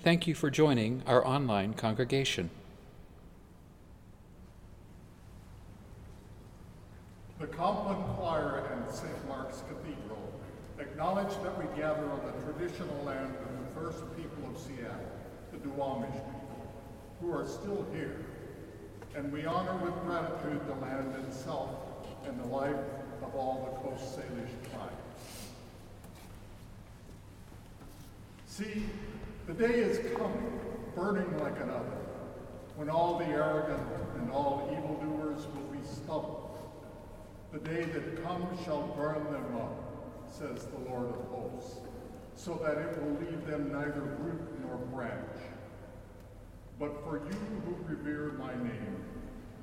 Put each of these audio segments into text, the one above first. Thank you for joining our online congregation. The Compline Choir and St. Mark's Cathedral acknowledge that we gather on the traditional land of the first people of Seattle, the Duwamish people, who are still here, and we honor with gratitude the land itself and the life of all the Coast Salish tribes. See, the day is coming, burning like an oven, when all the arrogant and all evildoers will be stubble. The day that comes shall burn them up, says the Lord of hosts, so that it will leave them neither root nor branch. But for you who revere my name,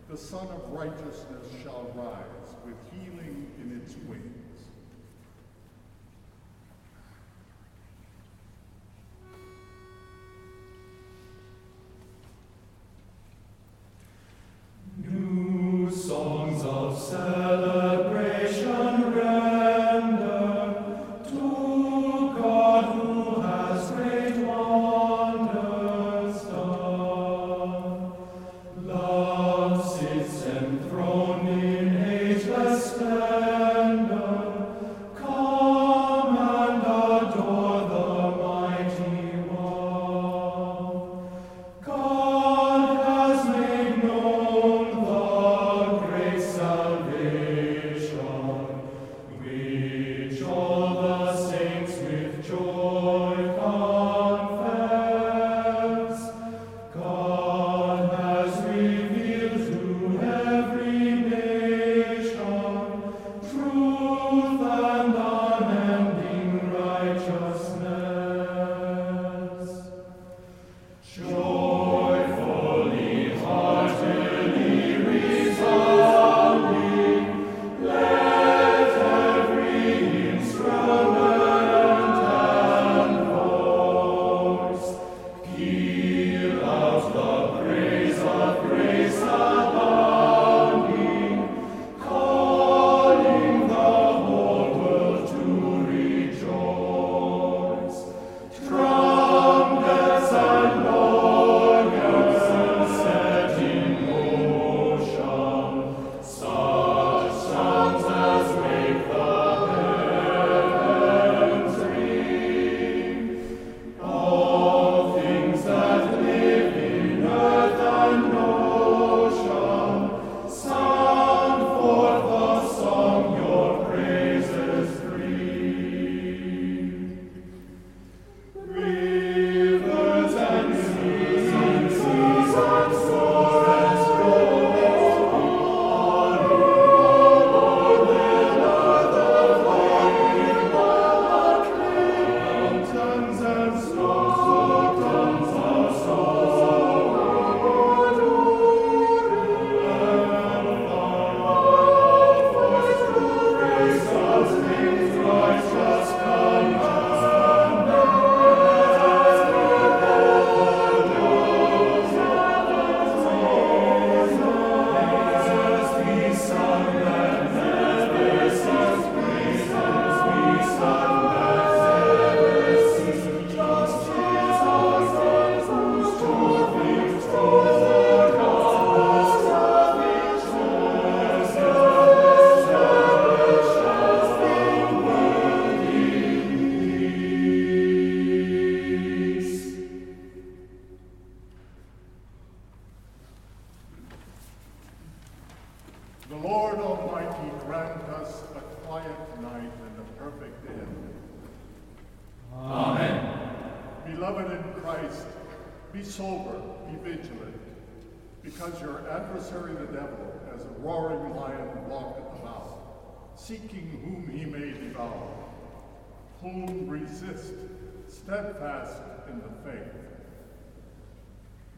the Sun of Righteousness shall rise with healing in its wings. New songs of celebration render to God who has great wonders done. Love sits enthroned in ageless splendor. Come and adore the mighty one. God has made known seeking whom he may devour, whom resist, steadfast in the faith.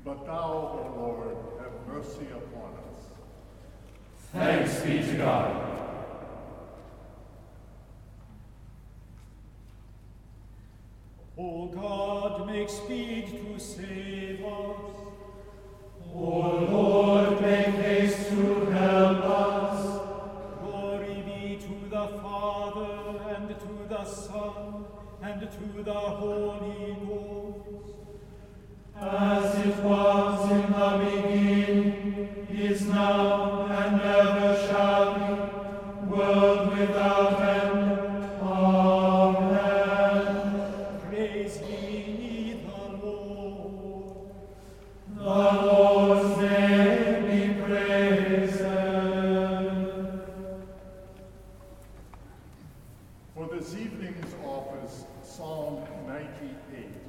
But thou, O Lord, have mercy upon us. Thanks be to God. O God, make speed to save us. O Lord, make haste to help us. Glory be to the Father, and to the Son, and to the Holy Ghost. As it was in the beginning, is now, and ever shall be, world without end. Amen. Praise ye the Lord. The Lord's name be praised. For this evening's office, Psalm 98.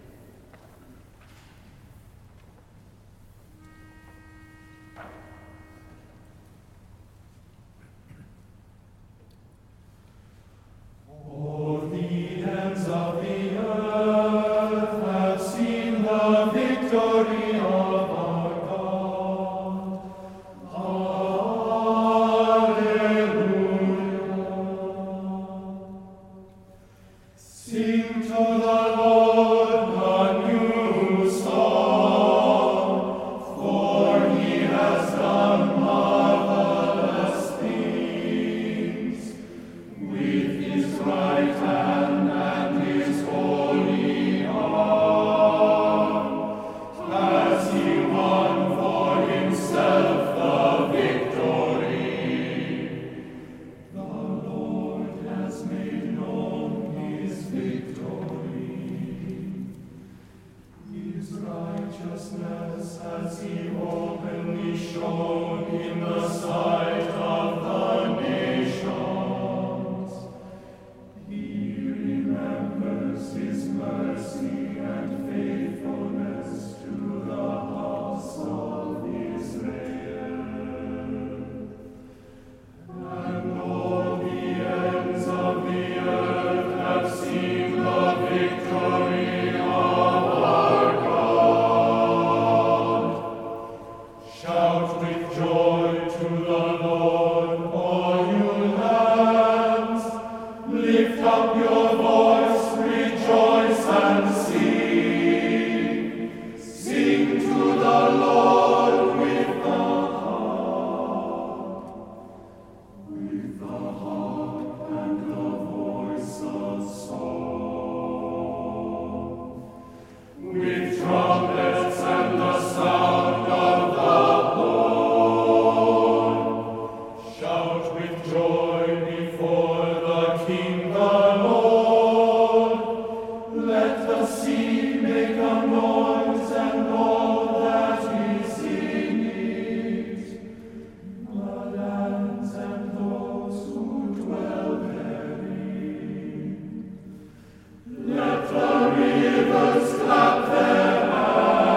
Let the rivers clap their hands.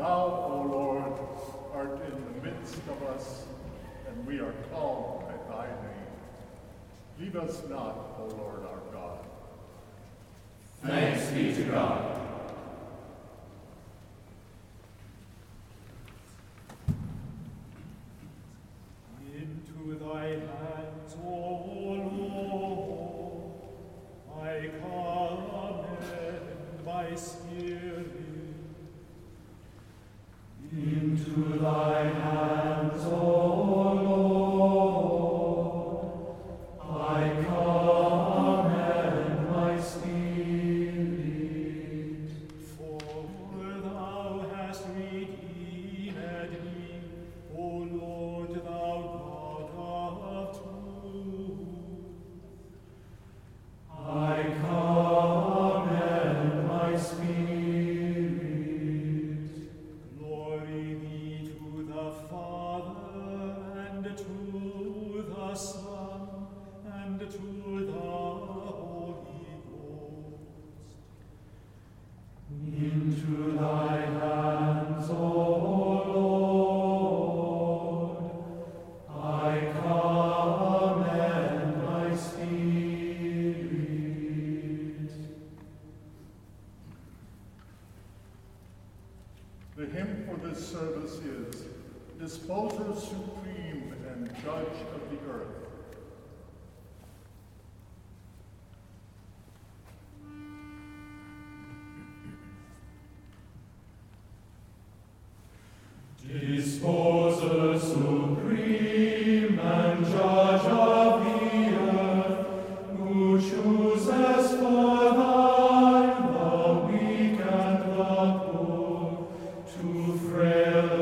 Thou, O Lord, art in the midst of us, and we are called by thy name. Leave us not, O Lord our God. Thanks be to God. Into thy hands, O Lord, I commend my spirit. Into thy hands, O Lord, I commend my spirit. For thou hast redeemed me, O Lord, thou God of truth. I commend my spirit. Disposer supreme and judge of the earth. Disposer supreme and judge of the earth, who chooses for thine the weak and the poor to frailer.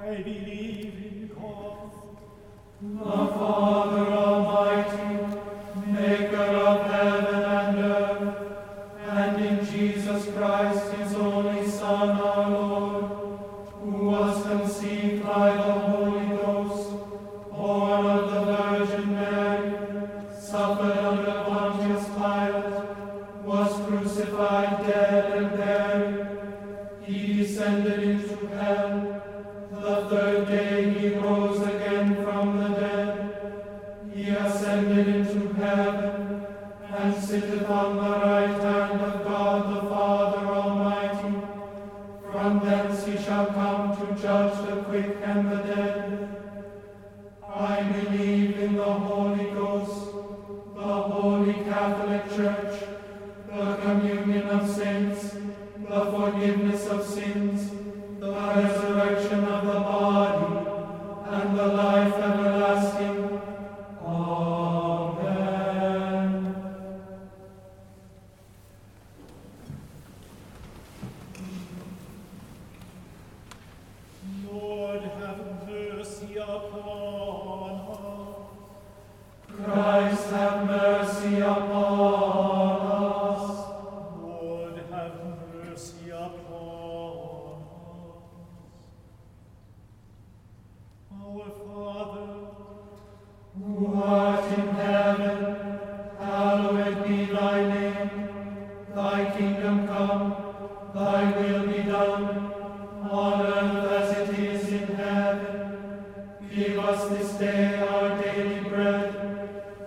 I believe in God, the Father Almighty, maker of heaven and earth, and in Jesus Christ, his only Son, our Lord, who was conceived by the Holy Ghost, born of the Virgin Mary, suffered under Pontius Pilate, was crucified, dead, and buried. He descended into hell. The third day he rose again from the dead. He ascended into heaven and sitteth on the right hand of God the Father Almighty. From thence he shall come to judge the quick and the dead. I believe in the Holy Ghost, the Holy Catholic Church, the communion of saints, the forgiveness of sins, the resurrection of the body, and the life everlasting. Amen. Lord, have mercy upon us. Christ, have mercy upon us. Who art in heaven, hallowed be thy name. Thy kingdom come, thy will be done, on earth as it is in heaven. Give us this day our daily bread,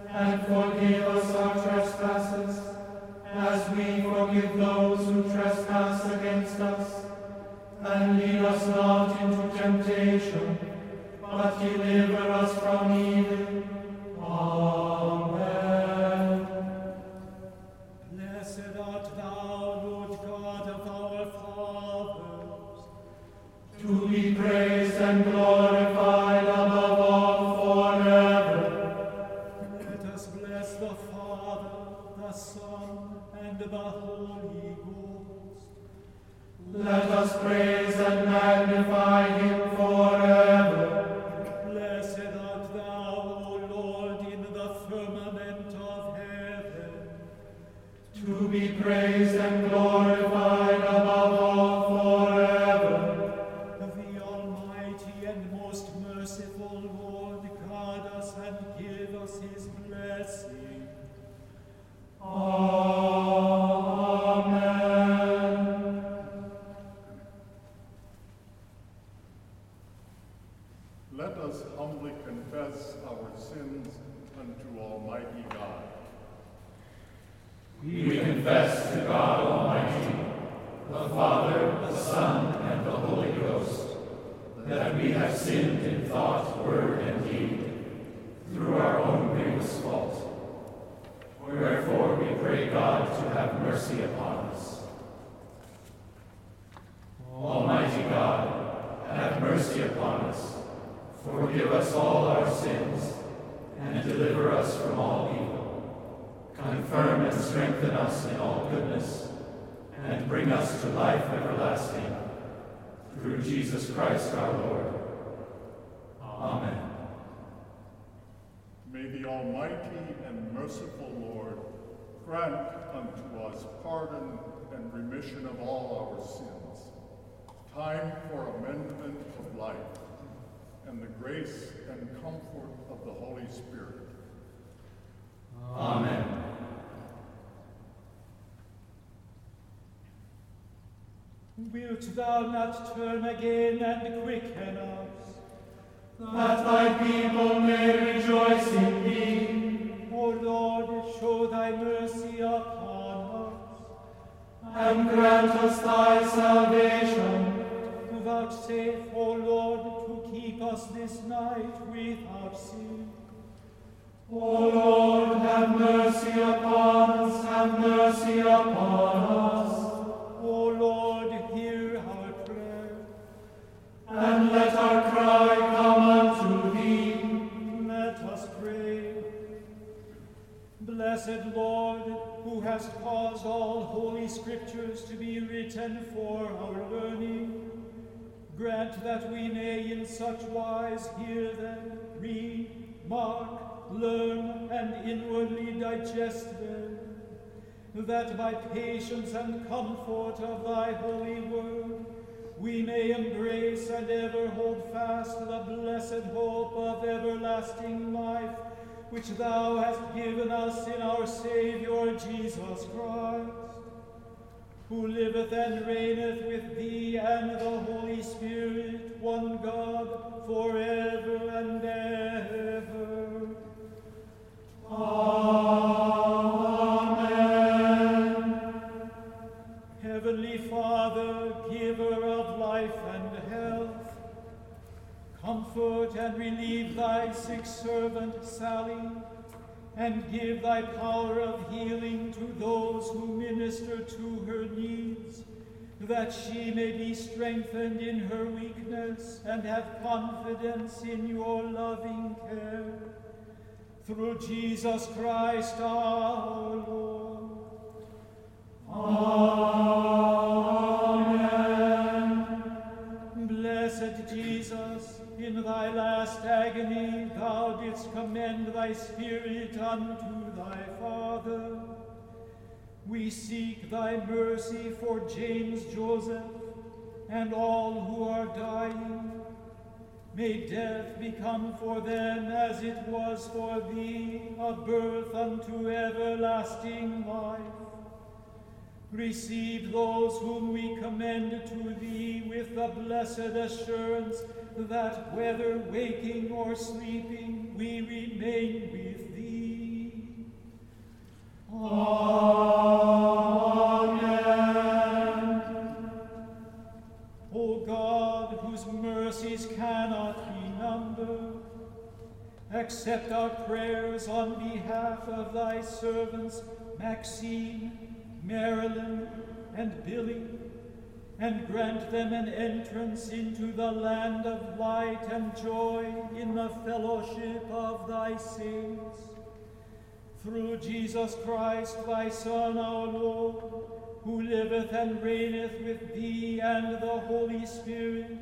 and forgive us our trespasses, as we forgive those who trespass against us. And lead us not into temptation, but deliver us from evil. Amen. Blessed art thou, Lord God of our fathers, to be praised and glorified above all forever. Let us bless the Father, the Son, and the Holy Ghost. Let us praise and magnify him forever. To be praised and glorified above all forever. The Almighty and most merciful Lord, guard us and give us his blessing. Amen. Let us humbly confess our sins unto Almighty God. We confess to God Almighty, the Father, the Son, and the Holy Ghost, that we have sinned in thought, word, and deed, through our own grievous fault. Wherefore we pray God to have mercy upon us. Almighty God, have mercy upon us, forgive us all our sins, and deliver us from all evil. Confirm and strengthen us in all goodness, and bring us to life everlasting, through Jesus Christ our Lord. Amen. May the Almighty and merciful Lord grant unto us pardon and remission of all our sins, time for amendment of life, and the grace and comfort of the Holy Spirit. Amen. Wilt thou not turn again and quicken us, that thy people may rejoice in thee? O Lord, show thy mercy upon us, and grant us thy salvation. Vouchsafe, O Lord, to keep us this night without sin. O Lord, have mercy upon us, have mercy upon us. O Lord, hear our prayer. And let our cry come unto thee. Let us pray. Blessed Lord, who hast caused all holy scriptures to be written for our learning, Grant that we may in such wise hear them, read, mark, learn, and inwardly digest them, that by patience and comfort of thy holy word we may embrace and ever hold fast the blessed hope of everlasting life, which thou hast given us in our Savior Jesus Christ, who liveth and reigneth with thee and the Holy Spirit, one God, forever and ever. Amen. Heavenly Father, giver of life and health, comfort and relieve thy sick servant Sally, and give thy power of healing to those who minister to her needs, that she may be strengthened in her weakness and have confidence in your loving care. Through Jesus Christ our Lord. Amen. Blessed Jesus, in thy last agony thou didst commend thy spirit unto thy Father. We seek thy mercy for James Joseph and all who are dying. May death become for them, as it was for thee, a birth unto everlasting life. Receive those whom we commend to thee with the blessed assurance that whether waking or sleeping, we remain with thee. Amen. O God, whose mercies cannot be numbered, accept our prayers on behalf of thy servants Maxine, Marilyn, and Billy, and grant them an entrance into the land of light and joy in the fellowship of thy saints. Through Jesus Christ, thy Son, our Lord, who liveth and reigneth with thee and the Holy Spirit,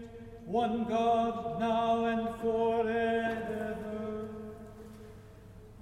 one God, now and forever.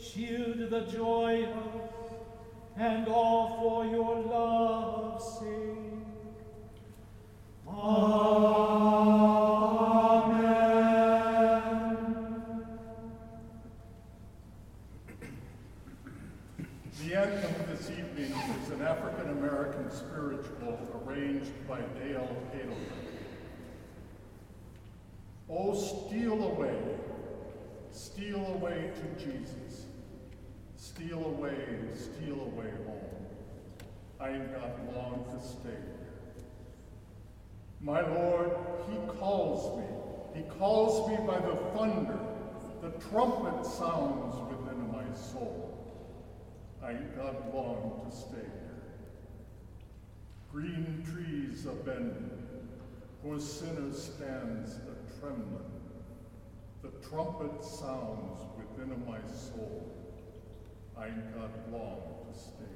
shield the joyous, and all for your love's sake. Amen. The anthem this evening is an African-American spiritual arranged by Dale Adelman. Oh, steal away to Jesus. Steal away home. I ain't got long to stay here. My Lord, he calls me. He calls me by the thunder. The trumpet sounds within my soul. I ain't got long to stay here. Green trees a-bending, where sinners stands trembling, the trumpet sounds within my soul. I ain't got long to stay here.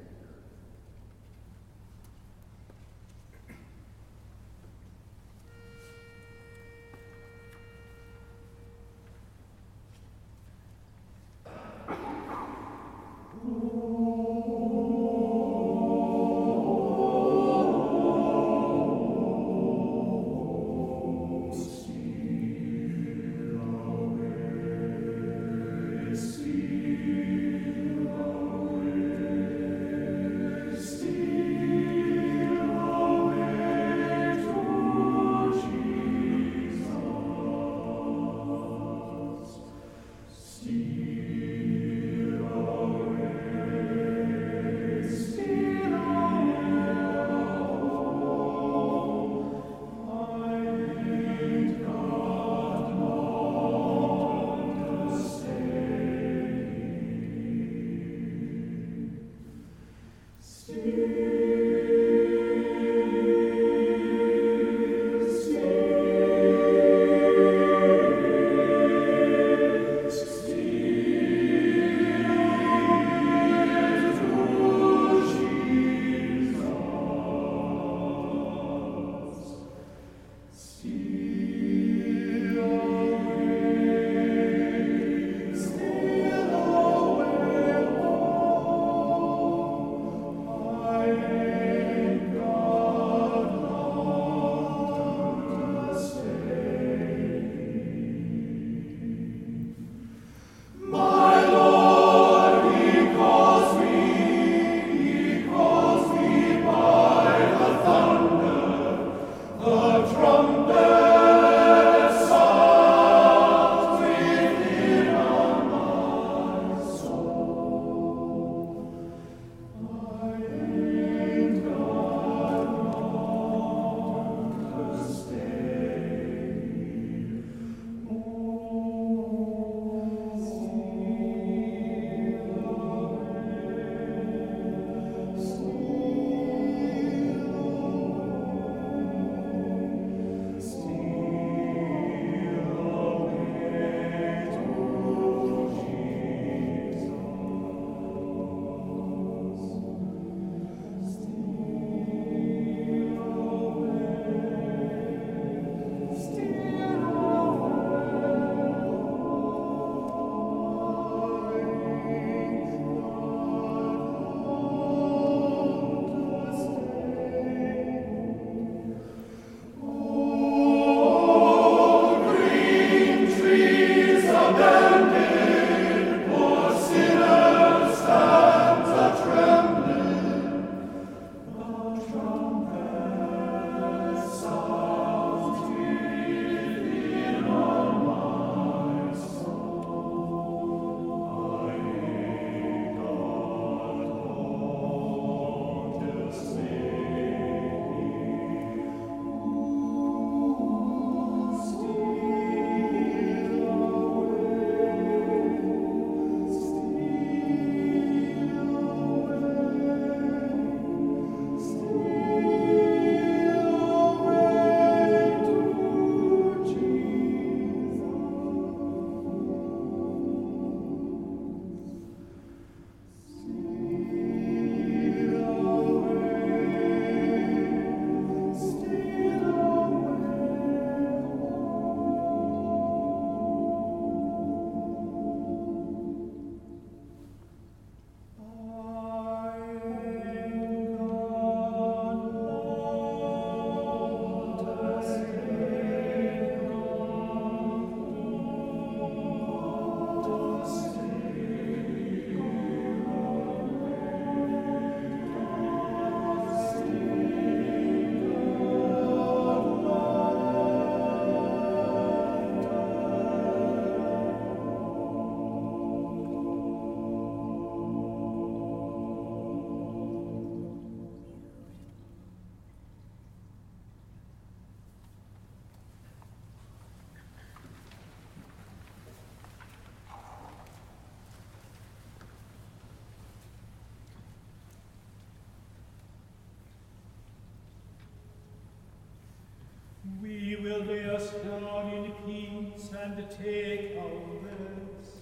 We will lay us down in peace and take our rest,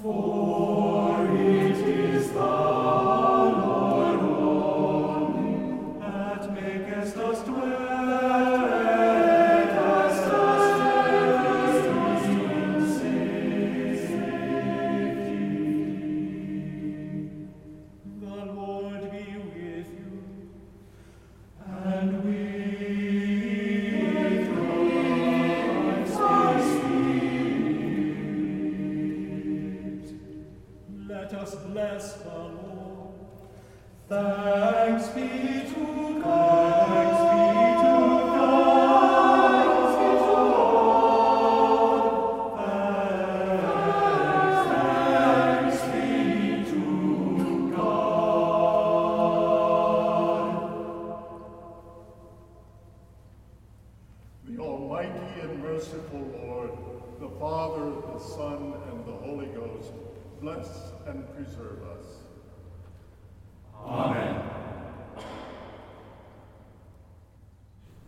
for it is the Lord only that maketh us dwell. Preserve us. Amen.